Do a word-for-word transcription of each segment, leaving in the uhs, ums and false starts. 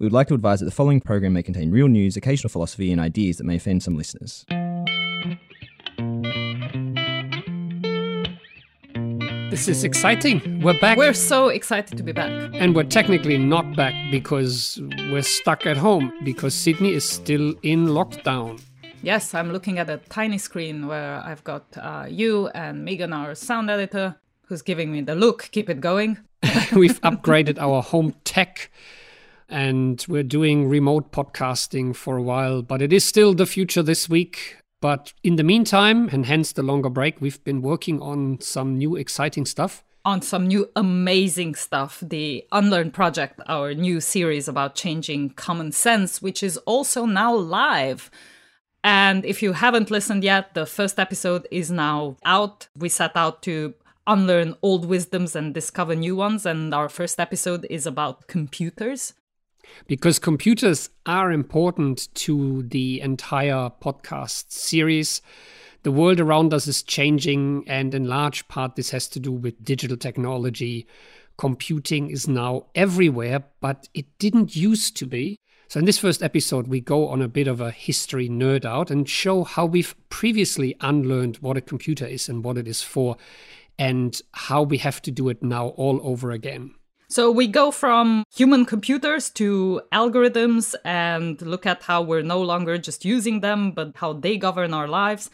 We would like to advise that the following program may contain real news, occasional philosophy, and ideas that may offend some listeners. This is exciting. We're back. We're so excited to be back. And we're technically not back because we're stuck at home, because Sydney is still in lockdown. Yes, I'm looking at a tiny screen where I've got uh, you and Megan, our sound editor, who's giving me the look, keep it going. We've upgraded our home tech. And we're doing remote podcasting for a while, but it is still The Future This Week. But in the meantime, and hence the longer break, we've been working on some new exciting stuff. On some new amazing stuff. The Unlearned Project, our new series about changing common sense, which is also now live. And if you haven't listened yet, the first episode is now out. We set out to unlearn old wisdoms and discover new ones. And our first episode is about computers. Because computers are important to the entire podcast series. The world around us is changing, and in large part this has to do with digital technology. Computing is now everywhere, but it didn't used to be. So in this first episode, we go on a bit of a history nerd out and show how we've previously unlearned what a computer is and what it is for, and how we have to do it now all over again. So we go from human computers to algorithms and look at how we're no longer just using them, but how they govern our lives.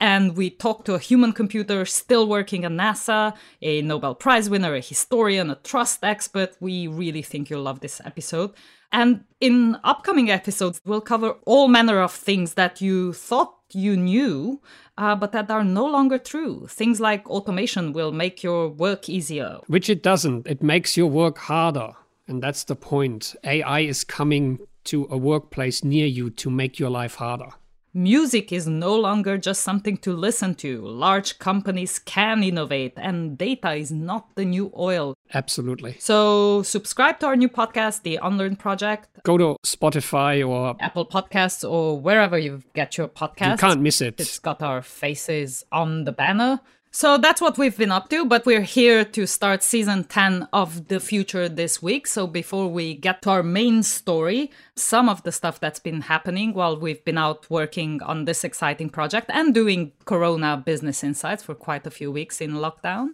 And we talk to a human computer still working at NASA, a Nobel Prize winner, a historian, a trust expert. We really think you'll love this episode. And in upcoming episodes, we'll cover all manner of things that you thought you knew, uh, but that are no longer true. Things like automation will make your work easier. Which it doesn't. It makes your work harder. And that's the point. A I is coming to a workplace near you to make your life harder. Music is no longer just something to listen to. Large companies can innovate, and data is not the new oil. Absolutely. So subscribe to our new podcast, The Unlearned Project. Go to Spotify or Apple Podcasts or wherever you get your podcasts. You can't miss it. It's got our faces on the banner. So that's what we've been up to, but we're here to start season ten of The Future This Week. So before we get to our main story, some of the stuff that's been happening while we've been out working on this exciting project and doing Corona Business Insights for quite a few weeks in lockdown.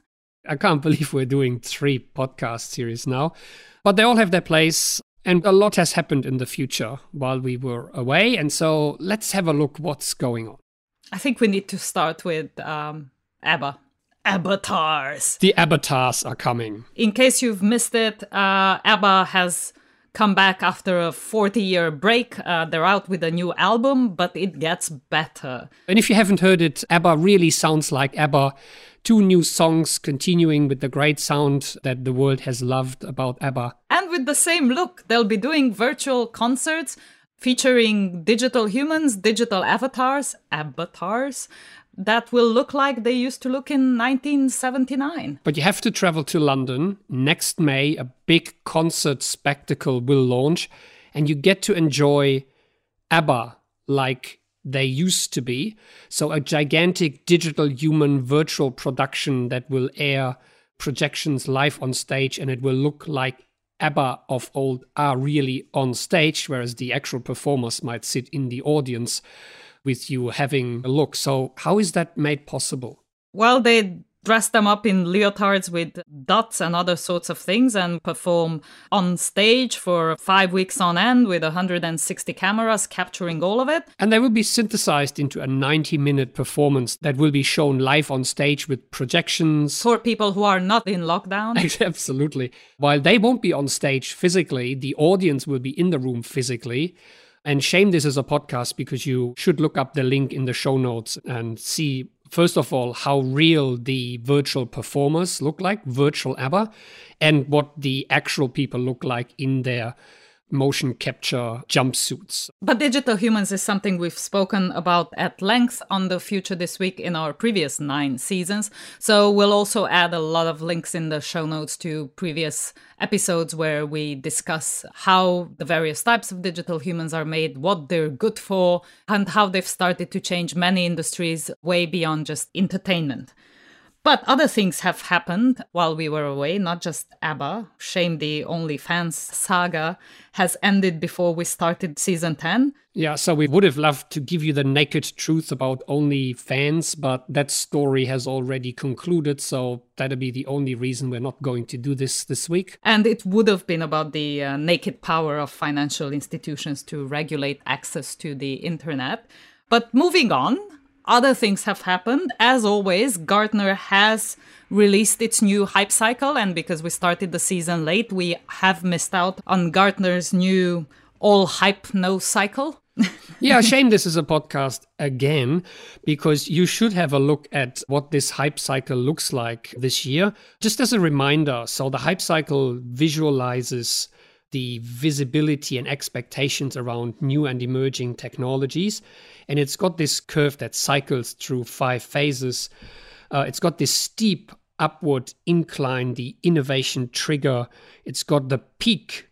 I can't believe we're doing three podcast series now, but they all have their place. And a lot has happened in the future while we were away. And so let's have a look what's going on. I think we need to start with... Um, ABBA. ABBAtars. The ABBAtars are coming. In case you've missed it, uh, ABBA has come back after a forty-year break. Uh, they're out with a new album, but it gets better. And if you haven't heard it, ABBA really sounds like ABBA. Two new songs continuing with the great sound that the world has loved about ABBA. And with the same look, they'll be doing virtual concerts featuring digital humans, digital avatars, ABBAtars, that will look like they used to look in nineteen seventy-nine. But you have to travel to London. Next May, a big concert spectacle will launch, and you get to enjoy ABBA like they used to be. So a gigantic digital human virtual production that will air projections live on stage, and it will look like ABBA of old are really on stage, whereas the actual performers might sit in the audience with you having a look. So how is that made possible? Well, they dress them up in leotards with dots and other sorts of things and perform on stage for five weeks on end with one hundred sixty cameras capturing all of it. And they will be synthesized into a ninety-minute performance that will be shown live on stage with projections. For people who are not in lockdown. Absolutely. While they won't be on stage physically, the audience will be in the room physically. And shame this is a podcast, because you should look up the link in the show notes and see, first of all, how real the virtual performers look like, virtual ABBA, and what the actual people look like in their motion capture jumpsuits. But digital humans is something we've spoken about at length on The Future This Week in our previous nine seasons. So we'll also add a lot of links in the show notes to previous episodes where we discuss how the various types of digital humans are made, what they're good for, and how they've started to change many industries way beyond just entertainment. But other things have happened while we were away, not just ABBA. Shame the OnlyFans saga has ended before we started season ten. Yeah, so we would have loved to give you the naked truth about OnlyFans, but that story has already concluded, so that'll be the only reason we're not going to do this this week. And it would have been about the uh, naked power of financial institutions to regulate access to the internet. But moving on, other things have happened. As always, Gartner has released its new hype cycle, and because we started the season late, we have missed out on Gartner's new all hype, no cycle. Yeah, shame this is a podcast again, because you should have a look at what this hype cycle looks like this year. Just as a reminder, so the hype cycle visualizes the visibility and expectations around new and emerging technologies. And it's got this curve that cycles through five phases. Uh, it's got this steep upward incline, the innovation trigger. It's got the peak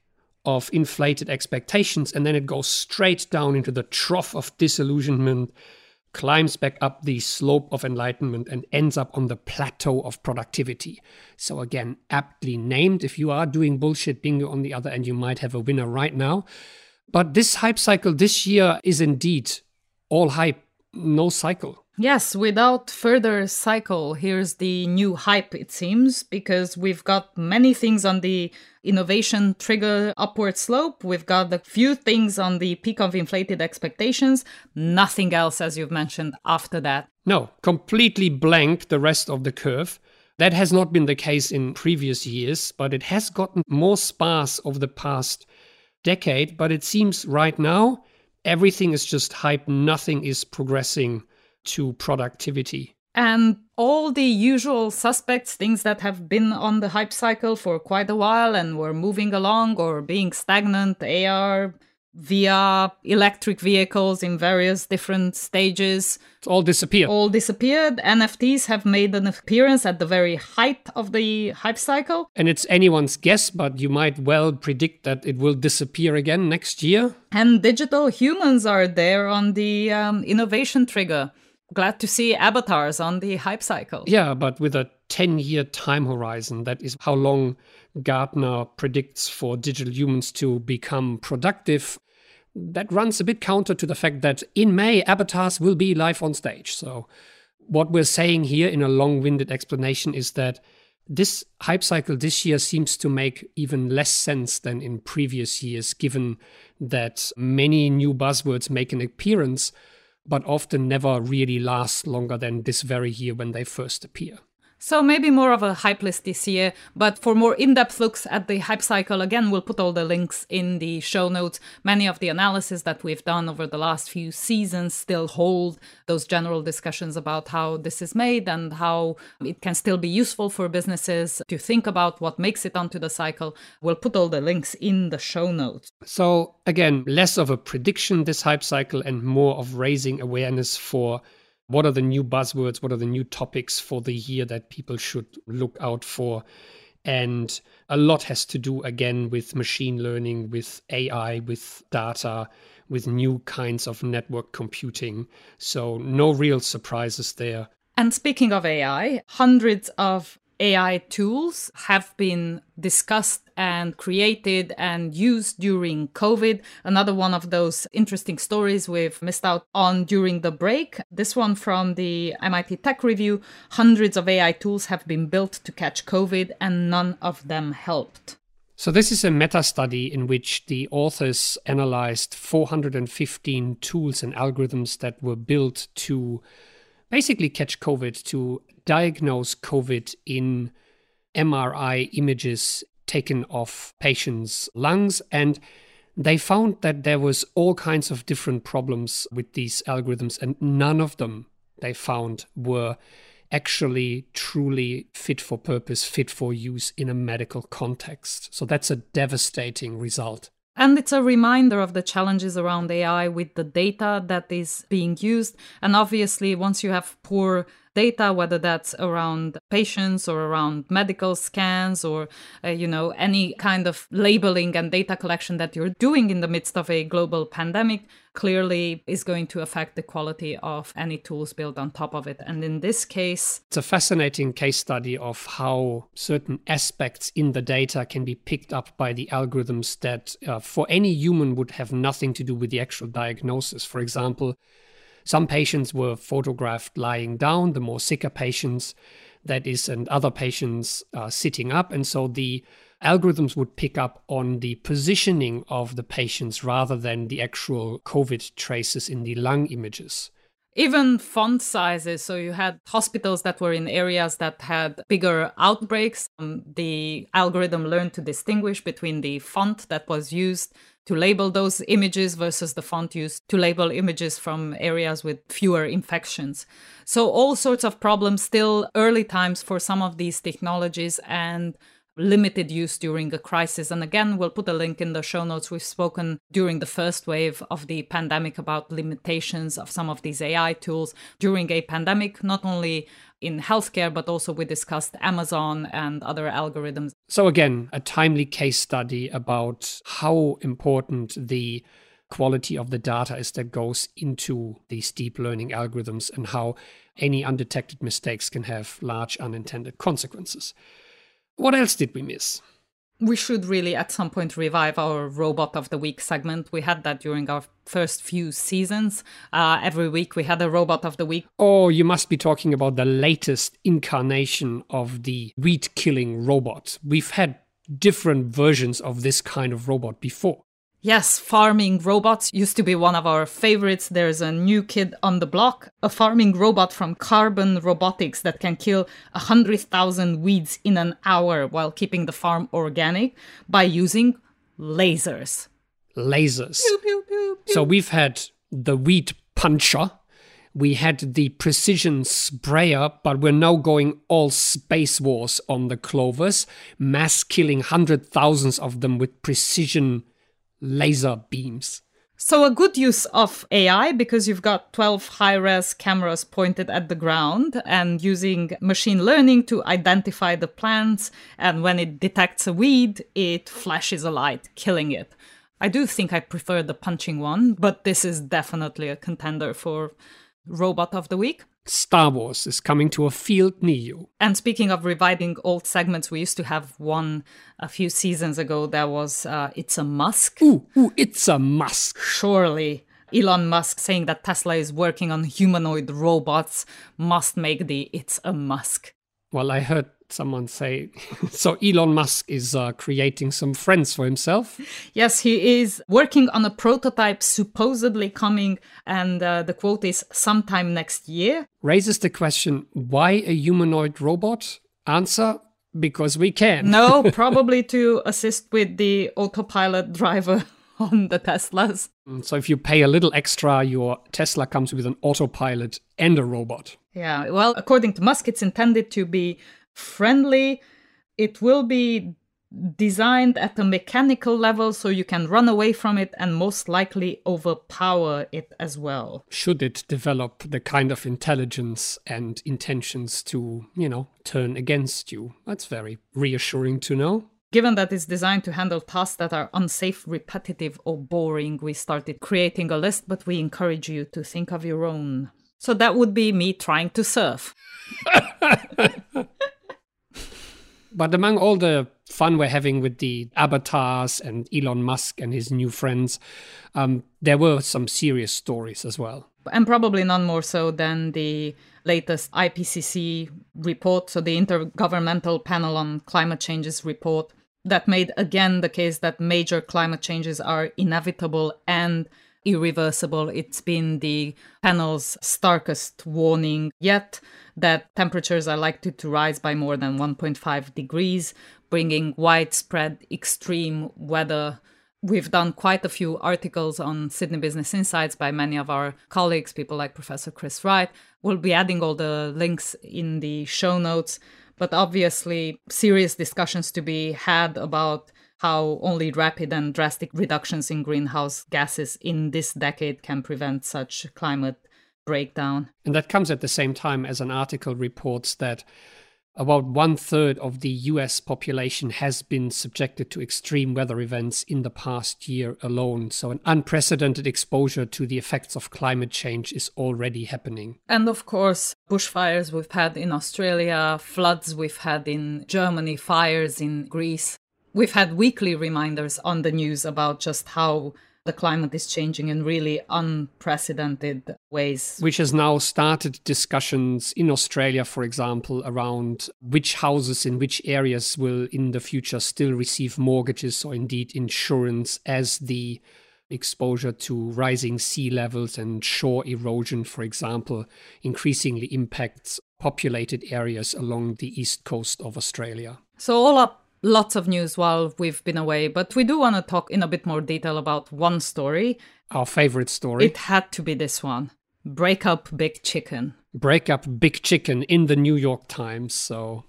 of inflated expectations, and then it goes straight down into the trough of disillusionment, climbs back up the slope of enlightenment, and ends up on the plateau of productivity. So again, aptly named. If you are doing bullshit bingo on the other end, you might have a winner right now. But this hype cycle this year is indeed all hype, no cycle. Yes, without further cycle, here's the new hype, it seems, because we've got many things on the innovation trigger upward slope. We've got a few things on the peak of inflated expectations. Nothing else, as you've mentioned, after that. No, completely blank the rest of the curve. That has not been the case in previous years, but it has gotten more sparse over the past decade. But it seems right now, everything is just hype. Nothing is progressing to productivity. And all the usual suspects, things that have been on the hype cycle for quite a while and were moving along or being stagnant, A R, V R, electric vehicles in various different stages. It's all disappeared. All disappeared. N F Ts have made an appearance at the very height of the hype cycle. And it's anyone's guess, but you might well predict that it will disappear again next year. And digital humans are there on the um, innovation trigger. Glad to see ABBAtars on the hype cycle. Yeah, but with a ten-year time horizon, that is how long Gartner predicts for digital humans to become productive. That runs a bit counter to the fact that in May, ABBAtars will be live on stage. So what we're saying here in a long-winded explanation is that this hype cycle this year seems to make even less sense than in previous years, given that many new buzzwords make an appearance, but often never really last longer than this very year when they first appear. So maybe more of a hype list this year, but for more in-depth looks at the hype cycle, again, we'll put all the links in the show notes. Many of the analysis that we've done over the last few seasons still hold those general discussions about how this is made and how it can still be useful for businesses to think about what makes it onto the cycle. We'll put all the links in the show notes. So again, less of a prediction, this hype cycle, and more of raising awareness for what are the new buzzwords? What are the new topics for the year that people should look out for? And a lot has to do, again, with machine learning, with A I, with data, with new kinds of network computing. So no real surprises there. And speaking of A I, hundreds of A I tools have been discussed and created and used during COVID. Another one of those interesting stories we've missed out on during the break. This one from the M I T Tech Review. Hundreds of A I tools have been built to catch COVID and none of them helped. So this is a meta-study in which the authors analyzed four hundred fifteen tools and algorithms that were built to basically catch COVID, to diagnose COVID in M R I images taken of patients' lungs. And they found that there was all kinds of different problems with these algorithms, and none of them they found were actually truly fit for purpose, fit for use in a medical context. So that's a devastating result. And it's a reminder of the challenges around A I with the data that is being used. And obviously, once you have poor data, whether that's around patients or around medical scans or, uh, you know, any kind of labeling and data collection that you're doing in the midst of a global pandemic, clearly is going to affect the quality of any tools built on top of it. And in this case, it's a fascinating case study of how certain aspects in the data can be picked up by the algorithms that uh, for any human would have nothing to do with the actual diagnosis. For example, some patients were photographed lying down, the more sicker patients, that is, and other patients uh, sitting up. And so the algorithms would pick up on the positioning of the patients rather than the actual COVID traces in the lung images. Even font sizes. So you had hospitals that were in areas that had bigger outbreaks. Um, the algorithm learned to distinguish between the font that was used to label those images versus the font used to label images from areas with fewer infections. So all sorts of problems, still early times for some of these technologies and limited use during a crisis. And again, we'll put a link in the show notes. We've spoken during the first wave of the pandemic about limitations of some of these A I tools during a pandemic, not only in healthcare, but also we discussed Amazon and other algorithms. So again, a timely case study about how important the quality of the data is that goes into these deep learning algorithms and how any undetected mistakes can have large unintended consequences. What else did we miss? We should really at some point revive our Robot of the Week segment. We had that during our first few seasons. Uh, every week we had a Robot of the Week. Oh, you must be talking about the latest incarnation of the wheat-killing robot. We've had different versions of this kind of robot before. Yes, farming robots used to be one of our favorites. There's a new kid on the block, a farming robot from Carbon Robotics that can kill one hundred thousand weeds in an hour while keeping the farm organic by using lasers. Lasers. Pew, pew, pew, pew. So we've had the weed puncher. We had the precision sprayer, but we're now going all space wars on the clovers, mass killing hundred thousands of them with precision laser beams. So a good use of A I, because you've got twelve high-res cameras pointed at the ground and using machine learning to identify the plants. And when it detects a weed, it flashes a light, killing it. I do think I prefer the punching one, but this is definitely a contender for Robot of the Week. Star Wars is coming to a field near you. And speaking of reviving old segments, we used to have one a few seasons ago that was uh, It's a Musk. Ooh, ooh, it's a Musk. Surely Elon Musk saying that Tesla is working on humanoid robots must make the It's a Musk. Well, I heard someone say, so Elon Musk is uh, creating some friends for himself. Yes, he is working on a prototype supposedly coming, and uh, the quote is sometime next year. Raises the question, why a humanoid robot? Answer, because we can. No, probably to assist with the autopilot driver on the Teslas. So if you pay a little extra, your Tesla comes with an autopilot and a robot. Yeah, well, according to Musk, it's intended to be friendly. It will be designed at a mechanical level so you can run away from it and most likely overpower it as well. Should it develop the kind of intelligence and intentions to, you know, turn against you? That's very reassuring to know. Given that it's designed to handle tasks that are unsafe, repetitive, or boring, we started creating a list, but we encourage you to think of your own. So that would be me trying to surf. But among all the fun we're having with the ABBAtars and Elon Musk and his new friends, um, there were some serious stories as well. And probably none more so than the latest I P C C report, so the Intergovernmental Panel on Climate Change's report, that made again the case that major climate changes are inevitable and irreversible. It's been the panel's starkest warning yet that temperatures are likely to rise by more than one point five degrees, bringing widespread extreme weather. We've done quite a few articles on Sydney Business Insights by many of our colleagues, people like Professor Chris Wright. We'll be adding all the links in the show notes, but obviously serious discussions to be had about how only rapid and drastic reductions in greenhouse gases in this decade can prevent such climate breakdown. And that comes at the same time as an article reports that about one third of the U S population has been subjected to extreme weather events in the past year alone. So an unprecedented exposure to the effects of climate change is already happening. And of course, bushfires we've had in Australia, floods we've had in Germany, fires in Greece. We've had weekly reminders on the news about just how the climate is changing in really unprecedented ways. Which has now started discussions in Australia, for example, around which houses in which areas will in the future still receive mortgages or indeed insurance as the exposure to rising sea levels and shore erosion, for example, increasingly impacts populated areas along the east coast of Australia. So all up, lots of news while we've been away, but we do want to talk in a bit more detail about one story. Our favorite story. It had to be this one. Break up Big Chicken. Break up Big Chicken in the New York Times. So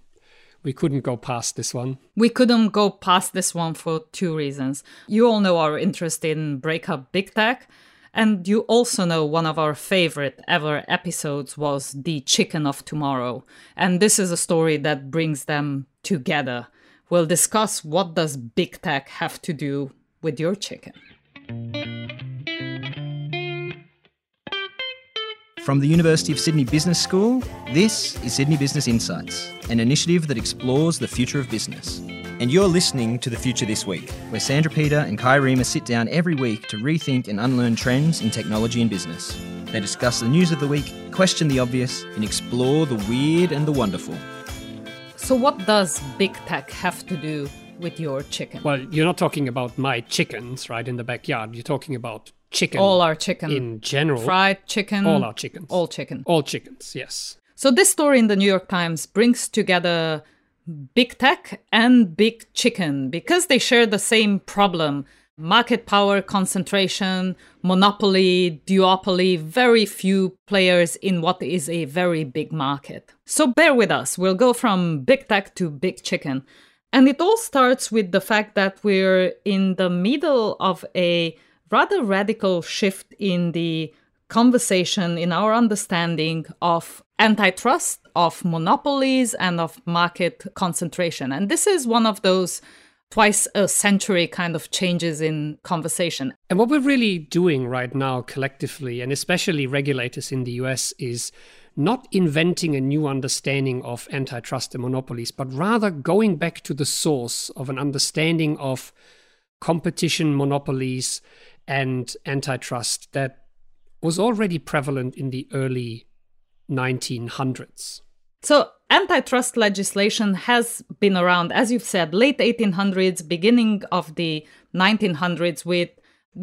we couldn't go past this one. We couldn't go past this one for two reasons. You all know our interest in Break Up Big Tech. And you also know one of our favorite ever episodes was The Chicken of Tomorrow. And this is a story that brings them together. We'll discuss what does big tech have to do with your chicken. From the University of Sydney Business School, this is Sydney Business Insights, an initiative that explores the future of business. And you're listening to The Future This Week, where Sandra Peter and Kai Rima sit down every week to rethink and unlearn trends in technology and business. They discuss the news of the week, question the obvious, and explore the weird and the wonderful. So what does big tech have to do with your chicken? Well, you're not talking about my chickens, right, in the backyard. You're talking about chicken. All our chicken. In general. Fried chicken. All our chickens. All chicken. All chickens, yes. So this story in the New York Times brings together big tech and big chicken because they share the same problem. Market power, concentration, monopoly, duopoly, very few players in what is a very big market. So bear with us. We'll go from big tech to big chicken. And it all starts with the fact that we're in the middle of a rather radical shift in the conversation, in our understanding of antitrust, of monopolies, and of market concentration. And this is one of those twice a century kind of changes in conversation. And what we're really doing right now collectively, and especially regulators in the U S, is not inventing a new understanding of antitrust and monopolies, but rather going back to the source of an understanding of competition, monopolies, and antitrust that was already prevalent in the early nineteen hundreds. So antitrust legislation has been around, as you've said, late eighteen hundreds, beginning of the nineteen hundreds, with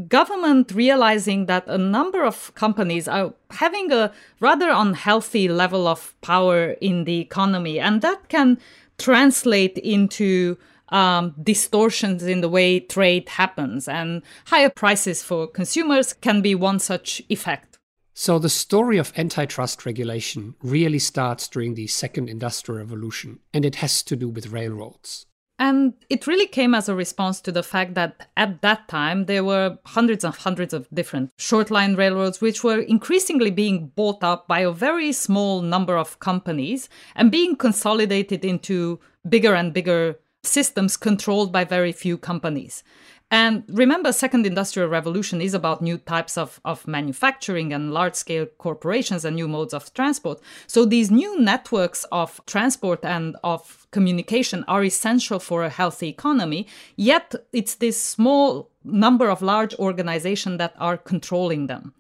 government realizing that a number of companies are having a rather unhealthy level of power in the economy. And that can translate into um, distortions in the way trade happens. And higher prices for consumers can be one such effect. So the story of antitrust regulation really starts during the Second Industrial Revolution, and it has to do with railroads. And it really came as a response to the fact that at that time, there were hundreds and hundreds of different short-line railroads, which were increasingly being bought up by a very small number of companies and being consolidated into bigger and bigger systems controlled by very few companies. And remember, Second Industrial Revolution is about new types of, of manufacturing and large-scale corporations and new modes of transport. So these new networks of transport and of communication are essential for a healthy economy, yet it's this small number of large organizations that are controlling them.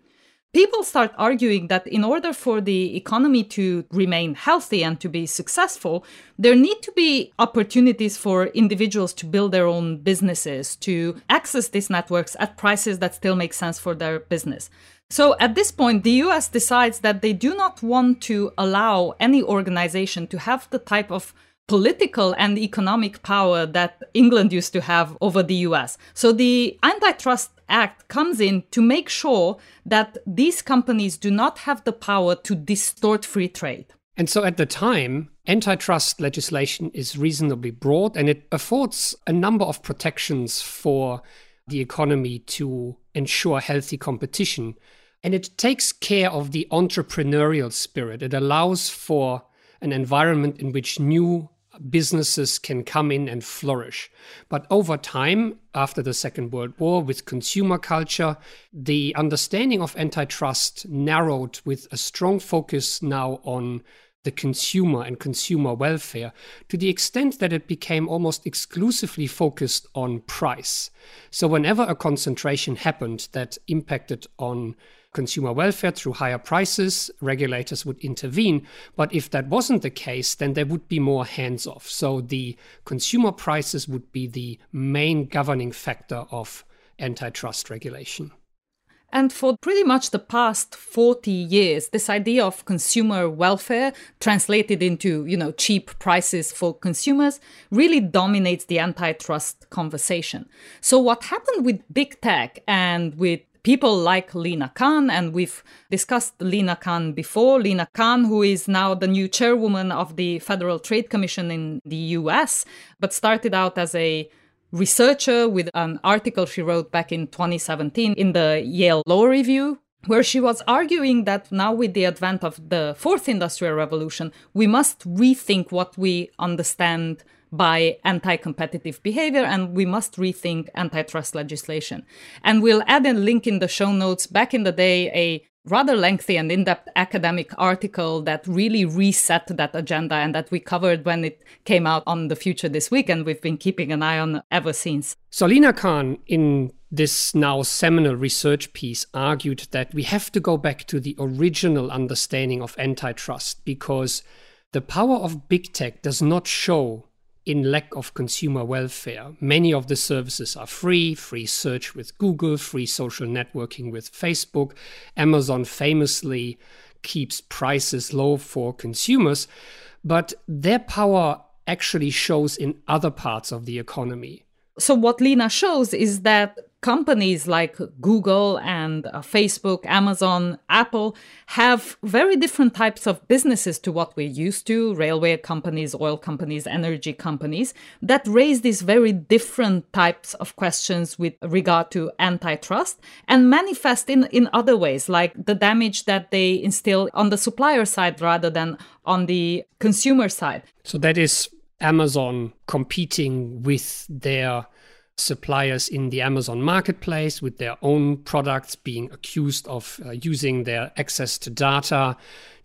People start arguing that in order for the economy to remain healthy and to be successful, there need to be opportunities for individuals to build their own businesses, to access these networks at prices that still make sense for their business. So at this point, the U S decides that they do not want to allow any organization to have the type of political and economic power that England used to have over the U S. So the Antitrust Act comes in to make sure that these companies do not have the power to distort free trade. And so at the time, antitrust legislation is reasonably broad and it affords a number of protections for the economy to ensure healthy competition. And it takes care of the entrepreneurial spirit. It allows for an environment in which new businesses can come in and flourish. But over time, after the Second World War, with consumer culture, the understanding of antitrust narrowed with a strong focus now on the consumer and consumer welfare, to the extent that it became almost exclusively focused on price. So whenever a concentration happened that impacted on consumer welfare through higher prices, regulators would intervene. But if that wasn't the case, then there would be more hands-off. So the consumer prices would be the main governing factor of antitrust regulation. And for pretty much the past forty years, this idea of consumer welfare translated into, you know, cheap prices for consumers really dominates the antitrust conversation. So what happened with big tech and with people like Lina Khan, and we've discussed Lina Khan before, Lina Khan, who is now the new chairwoman of the Federal Trade Commission in the U S, but started out as a researcher with an article she wrote back in twenty seventeen in the Yale Law Review, where she was arguing that now with the advent of the fourth industrial revolution, we must rethink what we understand by anti-competitive behavior, and we must rethink antitrust legislation. And we'll add a link in the show notes. Back in the day, a rather lengthy and in-depth academic article that really reset that agenda and that we covered when it came out on The Future This Week, and we've been keeping an eye on ever since. So Lina Khan, in this now seminal research piece, argued that we have to go back to the original understanding of antitrust, because the power of big tech does not show in lack of consumer welfare. Many of the services are free, free search with Google, free social networking with Facebook. Amazon famously keeps prices low for consumers, but their power actually shows in other parts of the economy. So what Lina shows is that companies like Google and uh, Facebook, Amazon, Apple have very different types of businesses to what we're used to, railway companies, oil companies, energy companies, that raise these very different types of questions with regard to antitrust and manifest in, in other ways, like the damage that they instill on the supplier side rather than on the consumer side. So that is Amazon competing with their suppliers in the Amazon marketplace, with their own products being accused of uh, using their access to data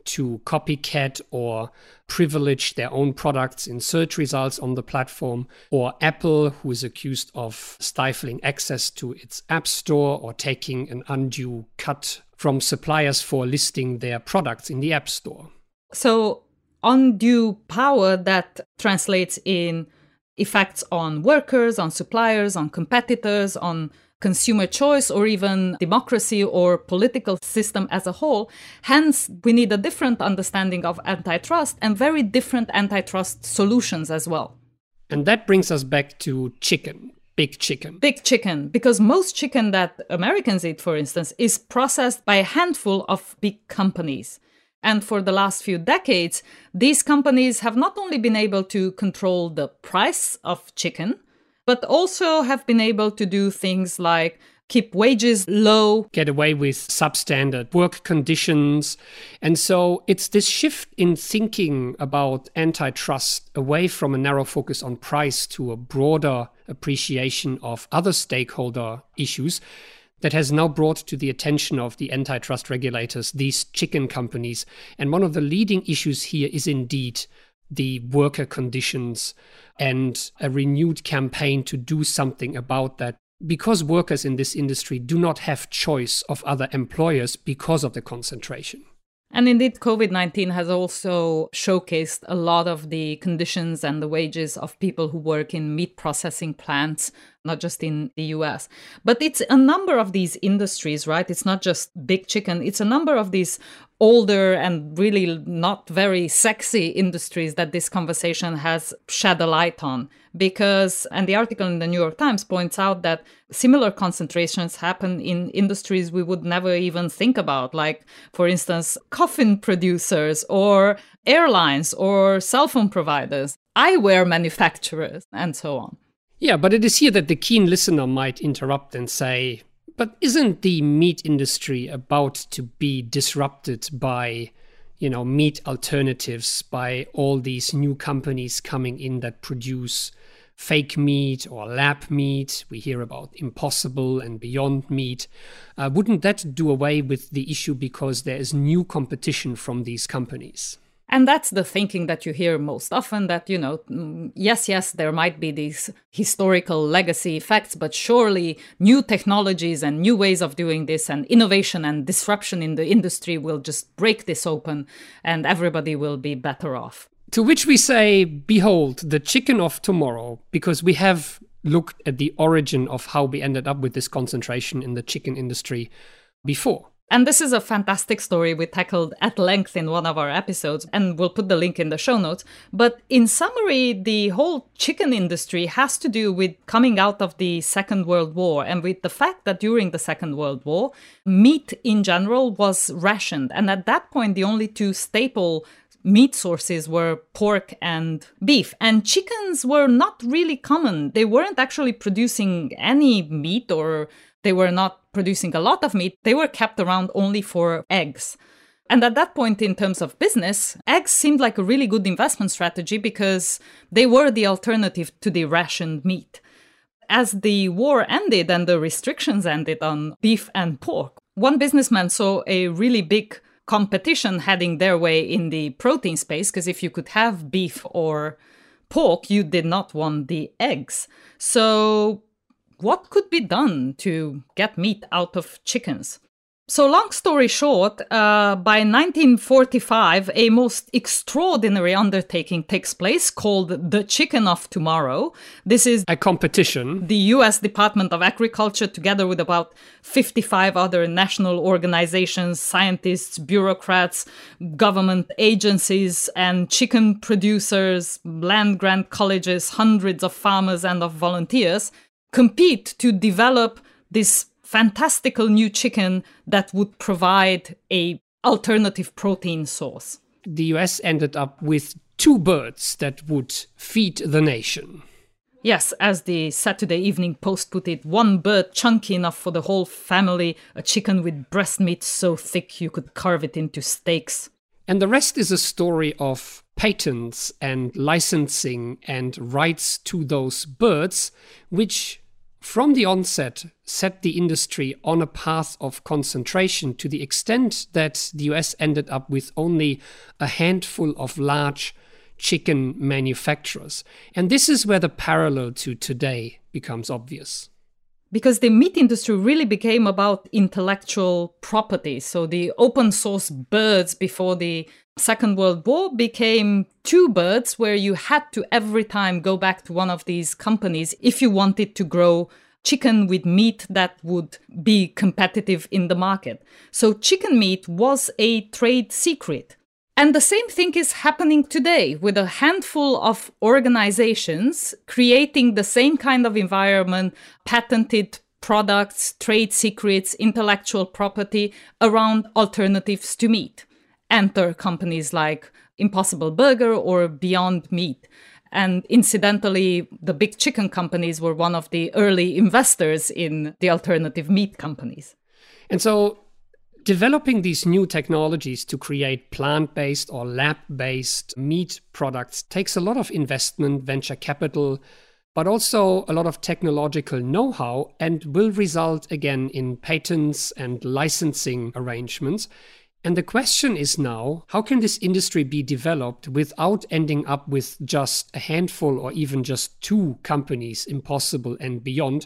to copycat or privilege their own products in search results on the platform, or Apple, who is accused of stifling access to its app store or taking an undue cut from suppliers for listing their products in the app store. So undue power that translates in effects on workers, on suppliers, on competitors, on consumer choice, or even democracy or political system as a whole. Hence, we need a different understanding of antitrust and very different antitrust solutions as well. And that brings us back to chicken, big chicken. Big chicken, because most chicken that Americans eat, for instance, is processed by a handful of big companies. And for the last few decades, these companies have not only been able to control the price of chicken, but also have been able to do things like keep wages low, get away with substandard work conditions. And so it's this shift in thinking about antitrust away from a narrow focus on price to a broader appreciation of other stakeholder issues that has now brought to the attention of the antitrust regulators these chicken companies. And one of the leading issues here is indeed the worker conditions and a renewed campaign to do something about that, because workers in this industry do not have choice of other employers because of the concentration. And indeed, COVID nineteen has also showcased a lot of the conditions and the wages of people who work in meat processing plants, not just in the U S. But it's a number of these industries, right? It's not just big chicken. It's a number of these older and really not very sexy industries that this conversation has shed a light on. Because, and the article in the New York Times points out that similar concentrations happen in industries we would never even think about, like, for instance, coffin producers or airlines or cell phone providers, eyewear manufacturers, and so on. Yeah, but it is here that the keen listener might interrupt and say, But isn't the meat industry about to be disrupted by, you know, meat alternatives, by all these new companies coming in that produce fake meat or lab meat? We hear about Impossible and Beyond Meat. Uh, wouldn't that do away with the issue because there is new competition from these companies? And that's the thinking that you hear most often, that, you know, yes, yes, there might be these historical legacy effects, but surely new technologies and new ways of doing this and innovation and disruption in the industry will just break this open and everybody will be better off. To which we say, behold, the chicken of tomorrow, because we have looked at the origin of how we ended up with this concentration in the chicken industry before. And this is a fantastic story we tackled at length in one of our episodes, and we'll put the link in the show notes. But in summary, the whole chicken industry has to do with coming out of the Second World War and with the fact that during the Second World War, meat in general was rationed. And at that point, the only two staple meat sources were pork and beef, and chickens were not really common. They weren't actually producing any meat, or they were not producing a lot of meat. They were kept around only for eggs. And at that point, in terms of business, eggs seemed like a really good investment strategy because they were the alternative to the rationed meat. As the war ended and the restrictions ended on beef and pork, one businessman saw a really big competition heading their way in the protein space, because if you could have beef or pork, you did not want the eggs. So what could be done to get meat out of chickens? So long story short, uh, by nineteen forty-five, a most extraordinary undertaking takes place called The Chicken of Tomorrow. This is a competition. The U S Department of Agriculture, together with about fifty-five other national organizations, scientists, bureaucrats, government agencies, and chicken producers, land-grant colleges, hundreds of farmers and of volunteers, compete to develop this fantastical new chicken that would provide a alternative protein source. The U S ended up with two birds that would feed the nation. Yes, as the Saturday Evening Post put it, one bird chunky enough for the whole family, a chicken with breast meat so thick you could carve it into steaks. And the rest is a story of patents and licensing and rights to those birds, which from the onset set the industry on a path of concentration to the extent that the U S ended up with only a handful of large chicken manufacturers. And this is where the parallel to today becomes obvious. Because the meat industry really became about intellectual property. So the open source birds before the Second World War became two birds where you had to every time go back to one of these companies if you wanted to grow chicken with meat that would be competitive in the market. So chicken meat was a trade secret. And the same thing is happening today with a handful of organizations creating the same kind of environment, patented products, trade secrets, intellectual property around alternatives to meat. Enter companies like Impossible Burger or Beyond Meat. And incidentally, the big chicken companies were one of the early investors in the alternative meat companies. And so developing these new technologies to create plant-based or lab-based meat products takes a lot of investment, venture capital, but also a lot of technological know-how, and will result again in patents and licensing arrangements. And the question is now, how can this industry be developed without ending up with just a handful or even just two companies, Impossible and Beyond,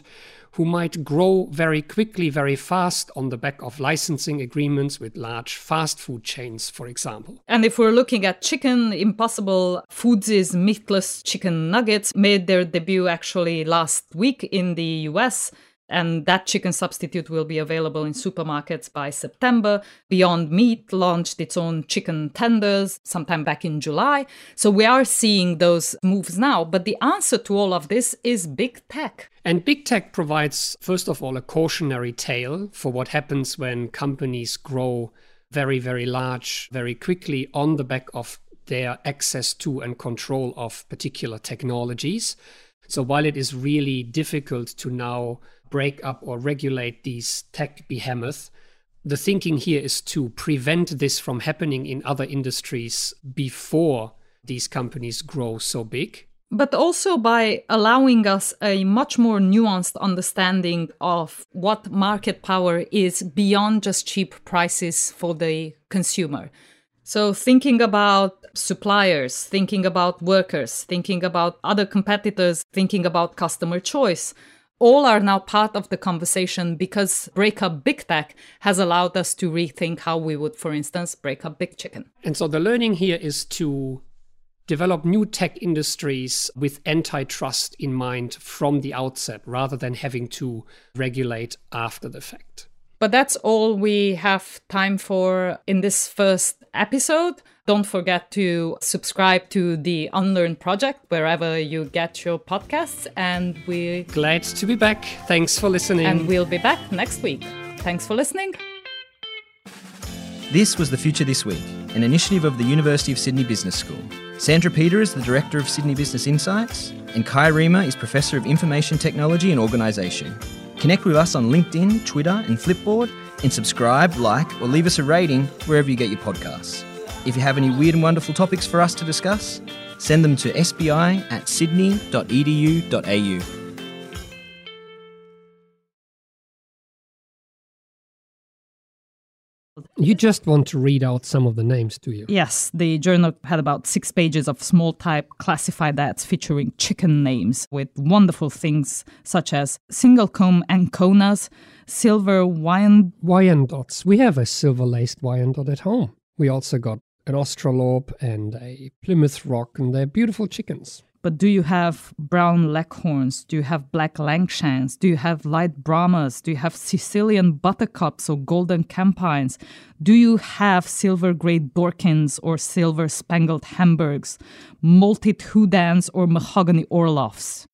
who might grow very quickly, very fast on the back of licensing agreements with large fast food chains, for example? And if we're looking at chicken, Impossible Foods' meatless chicken nuggets made their debut actually last week in the U S, and that chicken substitute will be available in supermarkets by September. Beyond Meat launched its own chicken tenders sometime back in July. So we are seeing those moves now. But the answer to all of this is big tech. And big tech provides, first of all, a cautionary tale for what happens when companies grow very, very large, very quickly on the back of their access to and control of particular technologies. So while it is really difficult to now break up or regulate these tech behemoths. The thinking here is to prevent this from happening in other industries before these companies grow so big. But also by allowing us a much more nuanced understanding of what market power is beyond just cheap prices for the consumer. So thinking about suppliers, thinking about workers, thinking about other competitors, thinking about customer choice, all are now part of the conversation because break up big tech has allowed us to rethink how we would, for instance, break up big chicken. And so the learning here is to develop new tech industries with antitrust in mind from the outset, rather than having to regulate after the fact. But that's all we have time for in this first episode. Don't forget to subscribe to The Unlearned Project, wherever you get your podcasts. And we're glad to be back. Thanks for listening. And we'll be back next week. Thanks for listening. This was The Future This Week, an initiative of the University of Sydney Business School. Sandra Peter is the Director of Sydney Business Insights, and Kai Riemer is Professor of Information Technology and Organisation. Connect with us on LinkedIn, Twitter and Flipboard, and subscribe, like or leave us a rating wherever you get your podcasts. If you have any weird and wonderful topics for us to discuss, send them to sbi at sydney dot e d u dot a u. You just want to read out some of the names, do you? Yes. The journal had about six pages of small type classified ads featuring chicken names with wonderful things such as single-comb Anconas, silver Wyand- Wyandots. We have a silver-laced Wyandot at home. We also got an Australope and a Plymouth Rock, and they're beautiful chickens. But do you have brown Leghorns? Do you have black Langshans? Do you have light Brahmas? Do you have Sicilian Buttercups or Golden Campines? Do you have silver Great Dorkins or silver Spangled Hamburgs? Molted Houdans or Mahogany Orloffs?